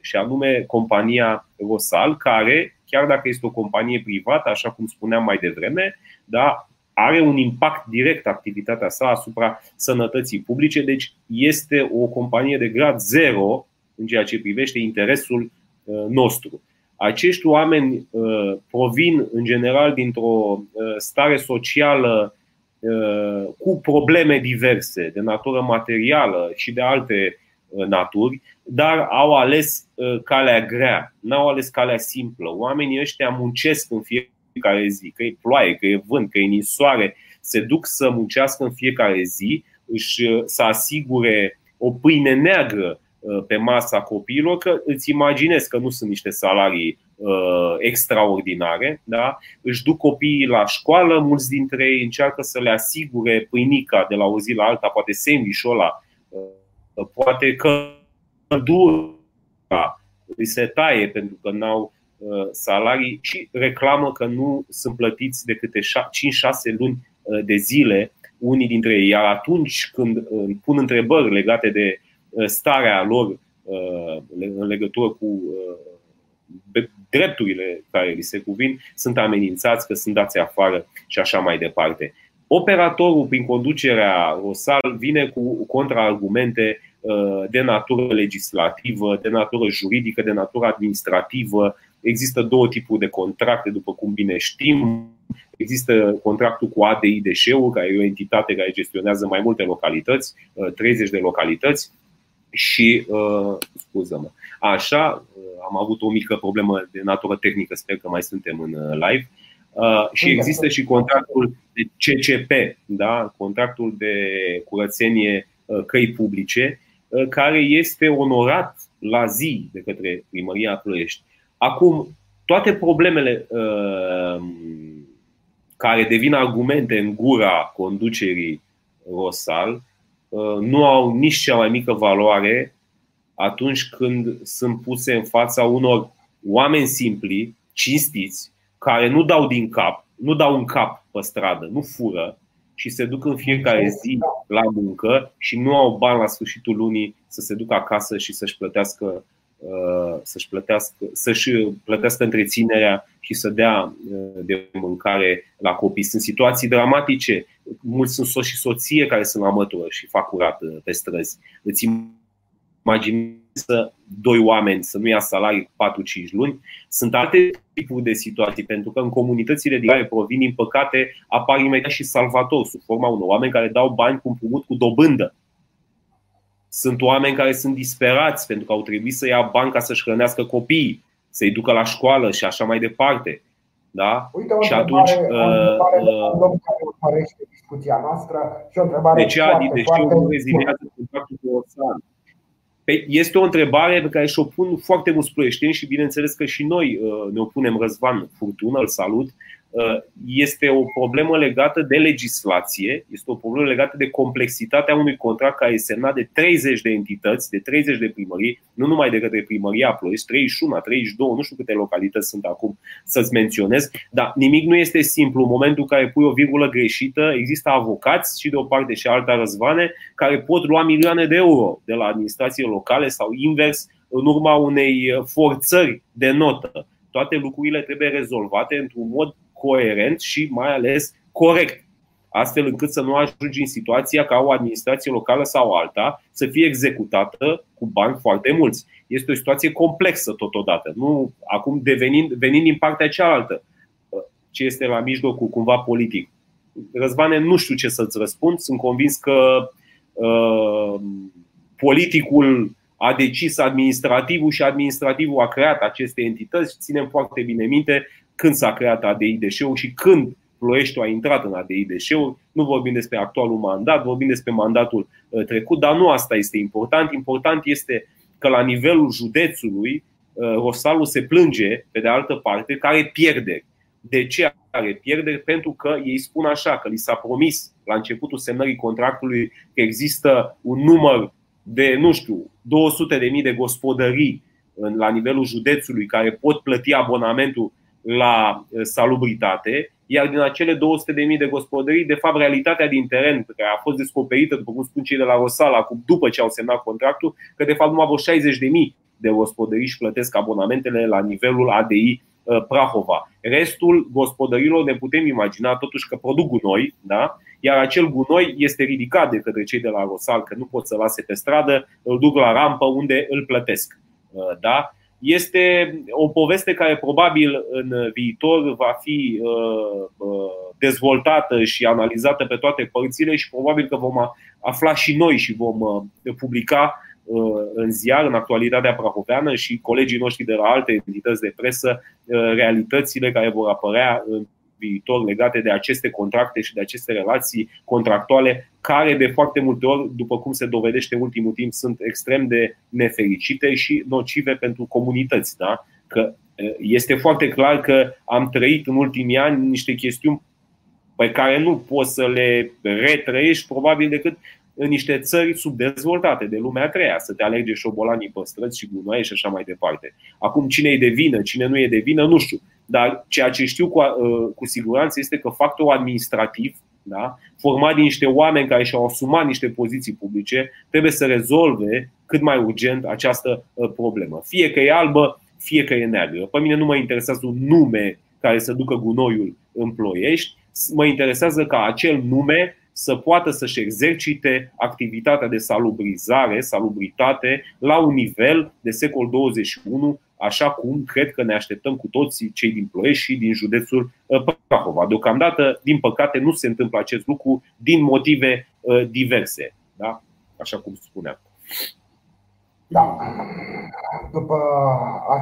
și anume compania Rosal, care, chiar dacă este o companie privată, așa cum spuneam mai devreme, da, are un impact direct activitatea sa asupra sănătății publice. Deci este o companie de grad zero în ceea ce privește interesul nostru. Acești oameni provin în general dintr-o stare socială cu probleme diverse, de natură materială și de alte naturi, dar au ales calea grea, n-au ales calea simplă. Oamenii ăștia muncesc în fiecare zi, că e ploaie, că e vânt, că e ninsoare, se duc să muncească în fiecare zi, să asigure o pâine neagră pe masa copiilor, că îți imaginezi că nu sunt niște salarii extraordinare, da? Își duc copiii la școală, mulți dintre ei încearcă să le asigure pâinica de la o zi la alta, poate sandwich-ul ăla, poate căldura îi se taie pentru că n-au salarii și reclamă că nu sunt plătiți de câte 5-6 luni de zile unii dintre ei. Iar atunci când pun întrebări legate de starea lor în legătură cu drepturile care li se cuvin, sunt amenințați că sunt dați afară și așa mai departe. Operatorul, prin conducerea Rosal, vine cu contraargumente de natură legislativă, de natură juridică, de natură administrativă. Există două tipuri de contracte, după cum bine știm. Există contractul cu ADI Deșeuri, care e o entitate care gestionează mai multe localități, 30 de localități. Și, scuză-mă, așa, am avut o mică problemă de natură tehnică, sper că mai suntem în live. Și există și contractul de CCP, da? Contractul de curățenie căi publice, care este onorat la zi de către Primăria Ploiești. Acum, toate problemele care devin argumente în gura conducerii Rosal nu au nici cea mai mică valoare atunci când sunt puse în fața unor oameni simpli, cinstiți, care nu dau din cap, nu dau un cap pe stradă, nu fură și se duc în fiecare zi la muncă și nu au bani la sfârșitul lunii să se ducă acasă și să-și plătească întreținerea și să dea de mâncare la copii. Sunt situații dramatice. Mulți sunt soți și soție care sunt la mătură și fac curat pe străzi. Îți imaginează doi oameni să nu ia salarii 4-5 luni. Sunt alte tipuri de situații, pentru că în comunitățile din care provin, din păcate, apar imediat și salvatori sub forma unor oameni care dau bani cu împrumut cu dobândă. Sunt oameni care sunt disperați pentru că au trebuit să ia bani ca să-și hrănească copiii, să-i ducă la școală și așa mai departe. Da? Uite, și atunci, care urmărește discuția noastră și o întrebare. De ce ADI Deșeuri nu rezilează contactul cu Rosal? Este o întrebare pe care și-o pun foarte mulți ploieșteni și bineînțeles că și noi ne opunem. Răzvan Furtună, îl salut. Este o problemă legată de legislație, este o problemă legată de complexitatea unui contract care este semnat de 30 de entități, de 30 de primării, nu numai de către primăria Ploiești, 31, 32, nu știu câte localități sunt acum să-ți menționez, dar nimic nu este simplu. În momentul în care pui o virgulă greșită, există avocați și de o parte și alta, Răzvane, care pot lua milioane de euro de la administrații locale sau invers în urma unei forțări de notă. Toate lucrurile trebuie rezolvate într-un mod coerent și mai ales corect, astfel încât să nu ajungi în situația ca o administrație locală sau alta să fie executată cu bani foarte mulți. Este o situație complexă totodată, nu acum venind din partea cealaltă, ce este la mijlocul cumva politic. Răzvane, nu știu ce să-ți răspund, sunt convins că politicul a decis administrativul și administrativul a creat aceste entități. Ținem foarte bine minte când s-a creat ADI Deșeuri și când Ploieștiul a intrat în ADI Deșeuri. Nu vorbim despre actualul mandat, vorbim despre mandatul trecut, dar nu asta este important. Important este că la nivelul județului Rosalul se plânge, pe de altă parte, că are pierderi. De ce are pierderi? Pentru că ei spun așa, că li s-a promis la începutul semnării contractului că există un număr de, nu știu, 200.000 de gospodării la nivelul județului care pot plăti abonamentul la salubritate, iar din acele 200.000 de gospodării, de fapt, realitatea din teren, care a fost descoperită, după cum spun cei de la Rosal, după ce au semnat contractul, că de fapt numai vreo 60.000 de gospodării își plătesc abonamentele la nivelul ADI Prahova. Restul gospodărilor ne putem imagina totuși că produc gunoi, da? Iar acel gunoi este ridicat de către cei de la Rosal, că nu pot să lase pe stradă, îl duc la rampă unde îl plătesc, da? Este o poveste care probabil în viitor va fi dezvoltată și analizată pe toate părțile și probabil că vom afla și noi și vom publica în ziar, în Actualitatea prahoveană și colegii noștri de la alte entități de presă, realitățile care vor apărea în viitor legate de aceste contracte și de aceste relații contractuale, care de foarte multe ori, după cum se dovedește în ultimul timp, sunt extrem de nefericite și nocive pentru comunități, da? Că este foarte clar că am trăit în ultimii ani niște chestiuni pe care nu poți să le retrăiești probabil decât în niște țări subdezvoltate de lumea a treia, să te alerge șobolanii pe străzi și gunoaie și așa mai departe. Acum cine e de vină, cine nu e de vină, nu știu. Dar ceea ce știu cu siguranță este că factorul administrativ, da, format din niște oameni care și-au asumat niște poziții publice, trebuie să rezolve cât mai urgent această problemă. Fie că e albă, fie că e neagră. Pe mine nu mă interesează un nume care să ducă gunoiul în Ploiești. Mă interesează ca acel nume să poată să-și exercite activitatea de salubrizare, salubritate la un nivel de secol 21, așa cum cred că ne așteptăm cu toți cei din Ploiești și din județul Prahova. Deocamdată, din păcate, nu se întâmplă acest lucru din motive diverse, da? Așa cum spuneam. Da. După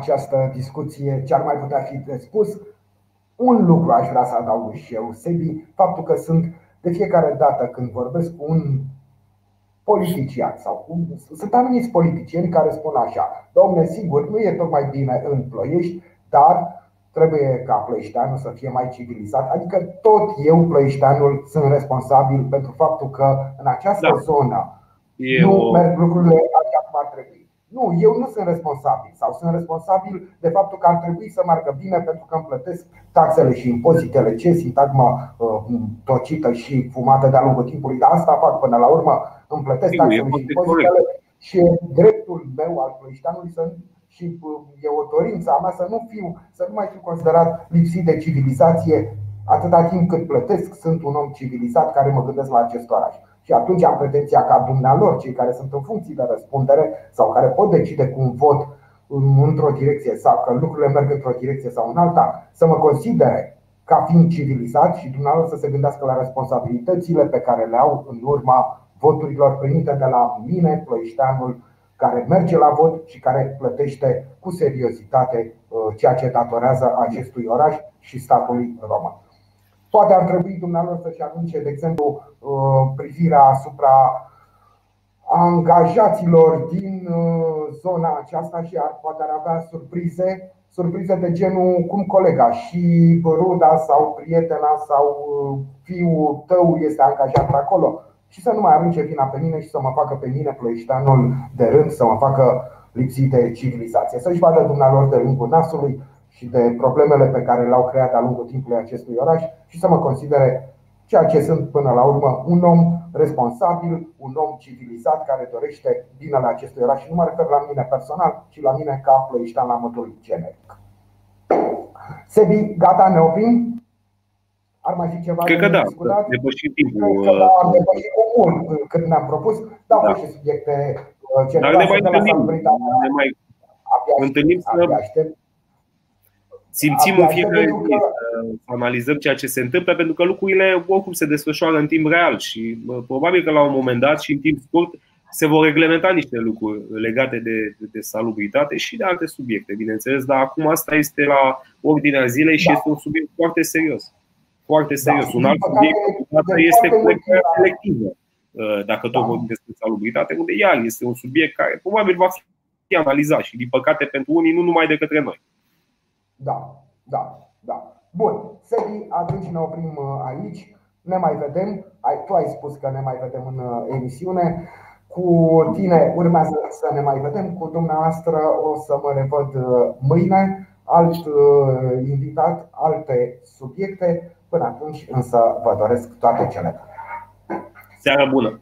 această discuție, ce ar mai putea fi spus? Un lucru aș vrea să adaug și eu, Sebi, faptul că sunt de fiecare dată când vorbesc cu un politician sau sunt anumiți politicieni care spun așa: domne, sigur, nu e tocmai bine în Ploiești, dar trebuie ca ploieșteanul să fie mai civilizat. Adică tot eu, ploieșteanul, sunt responsabil pentru faptul că în această zonă nu merg lucrurile așa cum ar trebui. Nu, eu nu sunt responsabil sau sunt responsabil de faptul că ar trebui să meargă bine pentru că îmi plătesc taxele și impozitele, ce sintagmă tocită și fumată de-a lungul timpului, dar asta fac până la urmă, îmi plătesc taxele și impozitele și dreptul meu al ploieșteanului și e o dorință mea să nu mai fiu considerat lipsit de civilizație atâta timp cât plătesc, sunt un om civilizat care mă gândesc la acest oraș. Și atunci am pretenția ca dumnealor, cei care sunt în funcții de răspundere sau care pot decide cu un vot într-o direcție sau că lucrurile merg într-o direcție sau în alta, să mă considere ca fiind civilizat și dumnealor să se gândească la responsabilitățile pe care le au în urma voturilor primite de la mine, ploieșteanul care merge la vot și care plătește cu seriozitate ceea ce datorează acestui oraș și statului român. Poate ar trebui dumneavoastră să-și anunce, de exemplu, privirea asupra angajaților din zona aceasta și ar poate ar avea surprize de genul cum colega și ruda sau prietena sau fiul tău este angajat acolo și să nu mai arunce vina pe mine și să mă facă pe mine, ploieșteanul de rând, să mă facă lipsit de civilizație. Să-și vadă dumneavoastră de lungul nasului și de problemele pe care le-au creat de-a lungul timpului acestui oraș și să mă considere ceea ce sunt până la urmă, un om responsabil, un om civilizat care dorește binele acestui oraș. Și nu mă refer la mine personal, ci la mine ca ploieștean la modul generic. Sebi, gata, ne oprim? Ar mai fi ceva? Cred că da, am depășit timpul. Am depășit cu mult când ne-am propus, dar au fost și subiecte generale. Dar ne mai întâlnim să simțim în fiecare zi, să analizăm ceea ce se întâmplă, pentru că lucrurile oricum se desfășoară în timp real și probabil că la un moment dat și în timp scurt se vor reglementa niște lucruri legate de salubritate și de alte subiecte, bineînțeles, dar acum asta este la ordinea zilei și este un subiect foarte serios. Foarte serios. Da, un alt subiect este colectarea selectivă, dacă tot vorbim despre salubritate, unde iar este un subiect care probabil va fi analizat și, din păcate, pentru unii, nu numai de către noi. Da. Bun. Sebi, atunci ne oprim aici. Ne mai vedem. Tu ai spus că ne mai vedem în emisiune. Cu tine urmează să ne mai vedem. Cu dumneavoastră o să mă revăd mâine. Alt invitat, alte subiecte. Până atunci însă vă doresc toate cele bune. Seară bună!